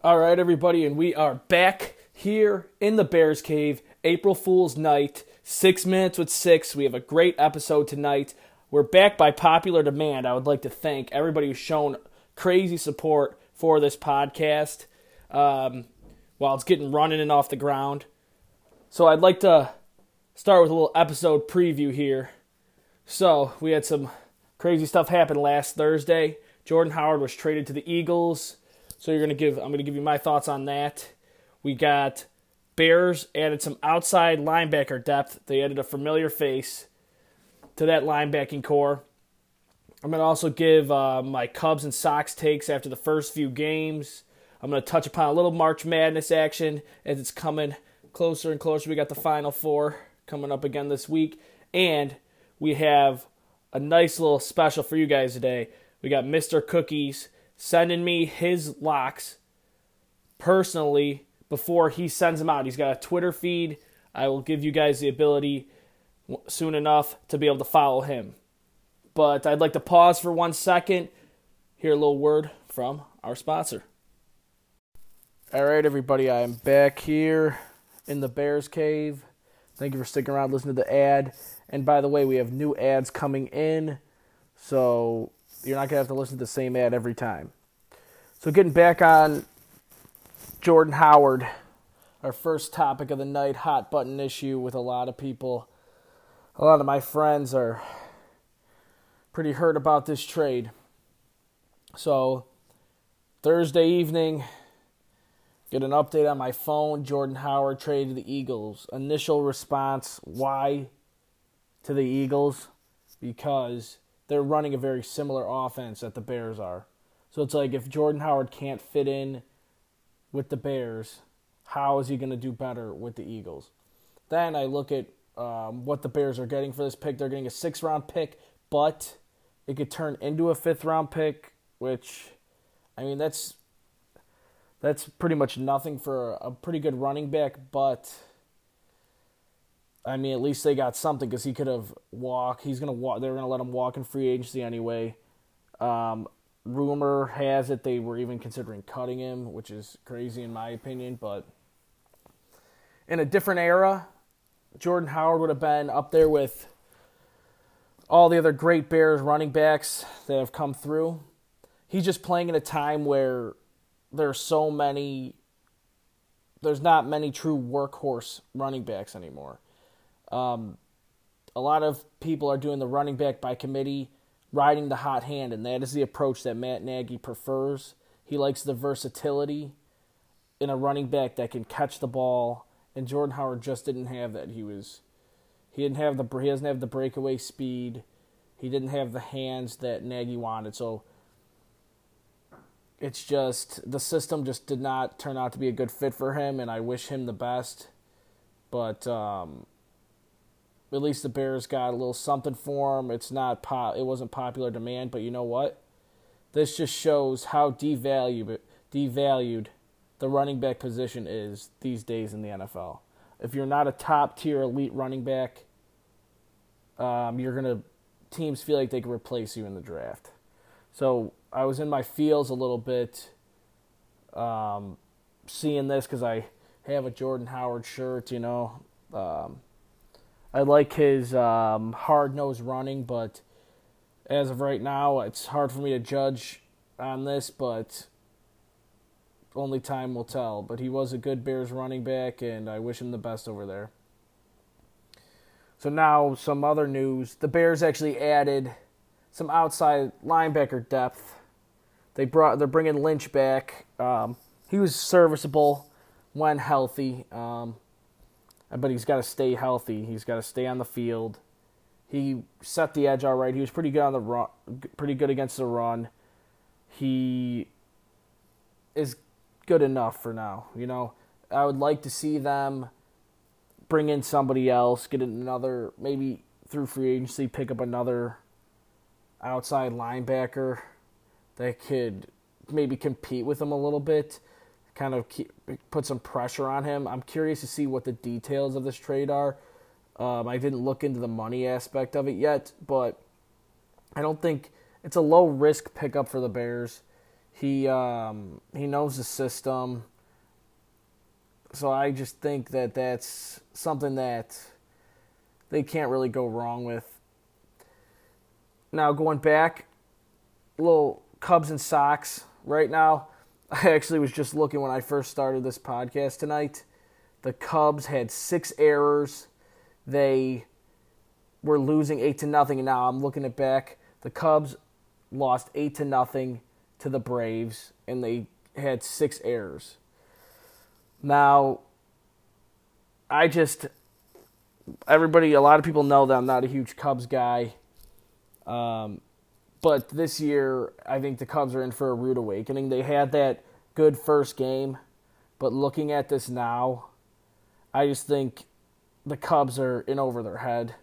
All right, everybody, and we are back here in the Bears Cave, April Fool's Night, 6 minutes with six. We have a great episode tonight. We're back by popular demand. I would like to thank everybody who's shown crazy support for this podcast while it's getting running and off the ground. So I'd like to start with a little episode preview here. So, we had some crazy stuff happen last Thursday. Jordan Howard was traded to the Eagles. So, I'm going to give you my thoughts on that. We got Bears added some outside linebacker depth. They added a familiar face to that linebacking core. I'm going to also give my Cubs and Sox takes after the first few games. I'm going to touch upon a little March Madness action as it's coming closer and closer. We got the Final Four coming up again this week, and we have a nice little special for you guys today. We got Mr. Cookies sending me his locks personally before he sends them out. He's got a Twitter feed. I will give you guys the ability soon enough to be able to follow him. But I'd like to pause for 1 second, hear a little word from our sponsor. All right, everybody, I am back here in the Bears Cave. Thank you for sticking around, listening to the ad. And by the way, we have new ads coming in, so you're not going to have to listen to the same ad every time. So getting back on Jordan Howard, our first topic of the night, hot button issue with a lot of people. A lot of my friends are pretty hurt about this trade. So Thursday evening, get an update on my phone. Jordan Howard traded to the Eagles. Initial response, why to the Eagles? Because they're running a very similar offense that the Bears are. So it's like, if Jordan Howard can't fit in with the Bears, how is he going to do better with the Eagles? Then I look at what the Bears are getting for this pick. They're getting a 6th-round pick, but it could turn into a 5th-round pick, which, I mean, that's pretty much nothing for a pretty good running back, but, I mean, at least they got something because he could have walked. He's going to walk. They're going to let him walk in free agency anyway. Rumor has it they were even considering cutting him, which is crazy in my opinion, but in a different era, Jordan Howard would have been up there with all the other great Bears running backs that have come through. He's just playing in a time where there's not many true workhorse running backs anymore. A lot of people are doing the running back by committee, riding the hot hand, and that is the approach that Matt Nagy prefers. He likes the versatility in a running back that can catch the ball, and Jordan Howard just didn't have that. He doesn't have the breakaway speed. He didn't have the hands that Nagy wanted, so it's just, the system just did not turn out to be a good fit for him, and I wish him the best. But at least the Bears got a little something for him. It wasn't popular demand, but you know what? This just shows how devalued the running back position is these days in the NFL. If you're not a top-tier elite running back, teams feel like they can replace you in the draft. So I was in my feels a little bit seeing this because I have a Jordan Howard shirt, you know. I like his hard-nosed running, but as of right now, it's hard for me to judge on this, but only time will tell. But he was a good Bears running back, and I wish him the best over there. So now some other news. The Bears actually added some outside linebacker depth. They're bringing Lynch back. He was serviceable when healthy, but he's got to stay healthy. He's got to stay on the field. He set the edge all right. He was pretty good on the run, pretty good against the run. He is good enough for now. You know, I would like to see them bring in somebody else, get another, maybe through free agency, pick up another outside linebacker that could maybe compete with him a little bit, kind of put some pressure on him. I'm curious to see what the details of this trade are. I didn't look into the money aspect of it yet, but I don't think it's a low-risk pickup for the Bears. He knows the system. So I just think that that's something that they can't really go wrong with. Now, going back, little Cubs and Sox right now. I actually was just looking when I first started this podcast tonight. The Cubs had 6 errors. They were losing 8-0, and now I'm looking it back. The Cubs lost 8-0 to the Braves, and they had 6 errors. Now, a lot of people know that I'm not a huge Cubs guy. But this year, I think the Cubs are in for a rude awakening. They had that good first game, but looking at this now, I just think the Cubs are in over their head.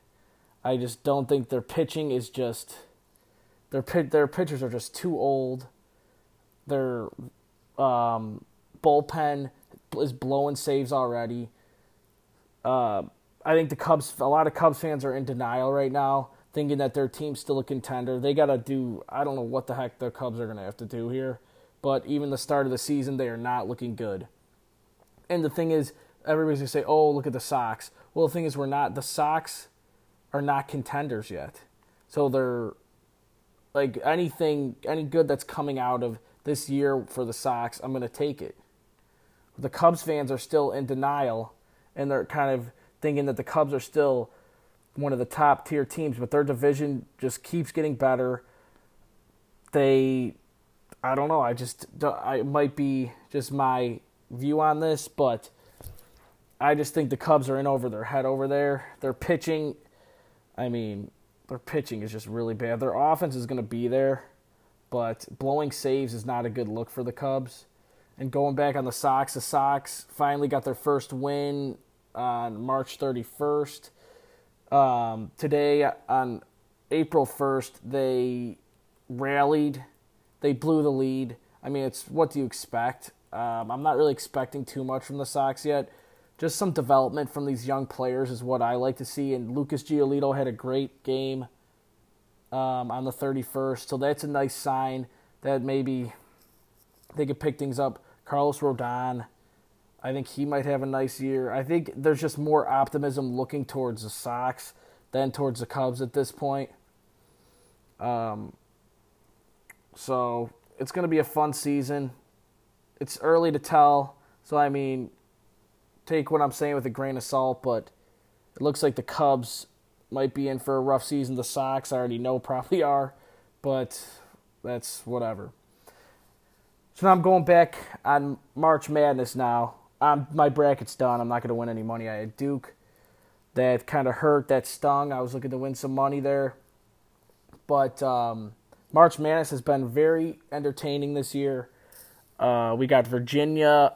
I just don't think their pitching is just... Their pitchers are just too old. Their bullpen is blowing saves already. I think a lot of Cubs fans are in denial right now, thinking that their team's still a contender. They got to do, I don't know what the heck the Cubs are going to have to do here, but even the start of the season, they are not looking good. And the thing is, everybody's going to say, oh, look at the Sox. Well, the thing is, the Sox are not contenders yet. So they're, like, any good that's coming out of this year for the Sox, I'm going to take it. The Cubs fans are still in denial, and they're kind of thinking that the Cubs are still one of the top-tier teams, but their division just keeps getting better. I don't know, it might be just my view on this, but I just think the Cubs are in over their head over there. Their pitching is just really bad. Their offense is going to be there, but blowing saves is not a good look for the Cubs. And going back on the Sox finally got their first win on March 31st. Today, on April 1st, they rallied. They blew the lead. I mean, it's what do you expect? I'm not really expecting too much from the Sox yet. Just some development from these young players is what I like to see. And Lucas Giolito had a great game on the 31st. So that's a nice sign that maybe they could pick things up. Carlos Rodon, I think he might have a nice year. I think there's just more optimism looking towards the Sox than towards the Cubs at this point. So it's going to be a fun season. It's early to tell. So, take what I'm saying with a grain of salt, but it looks like the Cubs might be in for a rough season. The Sox, I already know, probably are, but that's whatever. So now I'm going back on March Madness now. My bracket's done. I'm not going to win any money. I had Duke. That kind of hurt. That stung. I was looking to win some money there. But March Madness has been very entertaining this year. We got Virginia.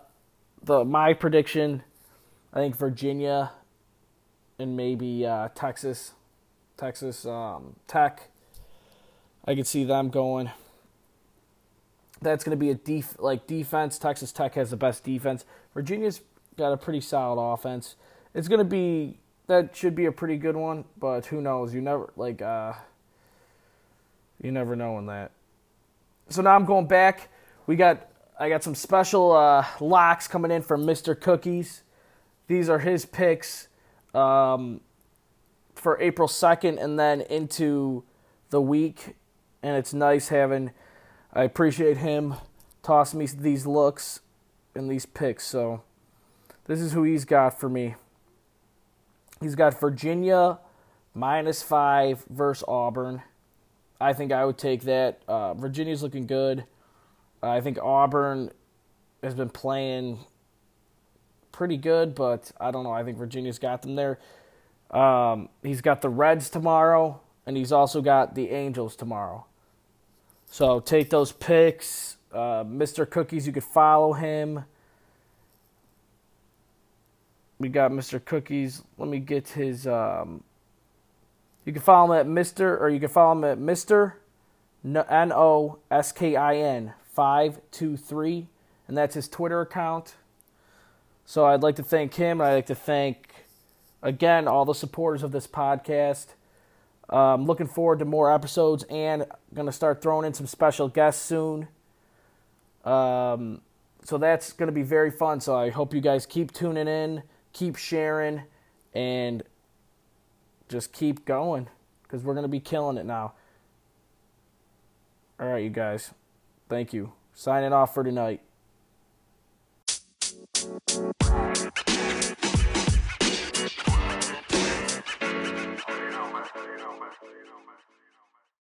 My prediction, I think Virginia and maybe Texas Tech. I could see them going. That's going to be a defense. Texas Tech has the best defense. Virginia's got a pretty solid offense. It's going to be that should be a pretty good one, but who knows? You never know on that. So now I'm going back. I got some special locks coming in from Mr. Cookies. These are his picks for April 2nd and then into the week. And it's nice I appreciate him tossing me these looks and these picks. So this is who he's got for me. He's got Virginia -5 versus Auburn. I think I would take that. Virginia's looking good. I think Auburn has been playing pretty good, but I don't know. I think Virginia's got them there. He's got the Reds tomorrow, and he's also got the Angels tomorrow. So take those picks. Mr. Cookies, you could follow him. We got Mr. Cookies. Let me get his... you can follow him at Mr. Noskin 523, and that's his Twitter account. So I'd like to thank him, and I'd like to thank again, all the supporters of this podcast. Looking forward to more episodes, and going to start throwing in some special guests soon. So that's going to be very fun. So I hope you guys keep tuning in, keep sharing, and just keep going, because we're going to be killing it now. All right, you guys. Thank you. Signing off for tonight.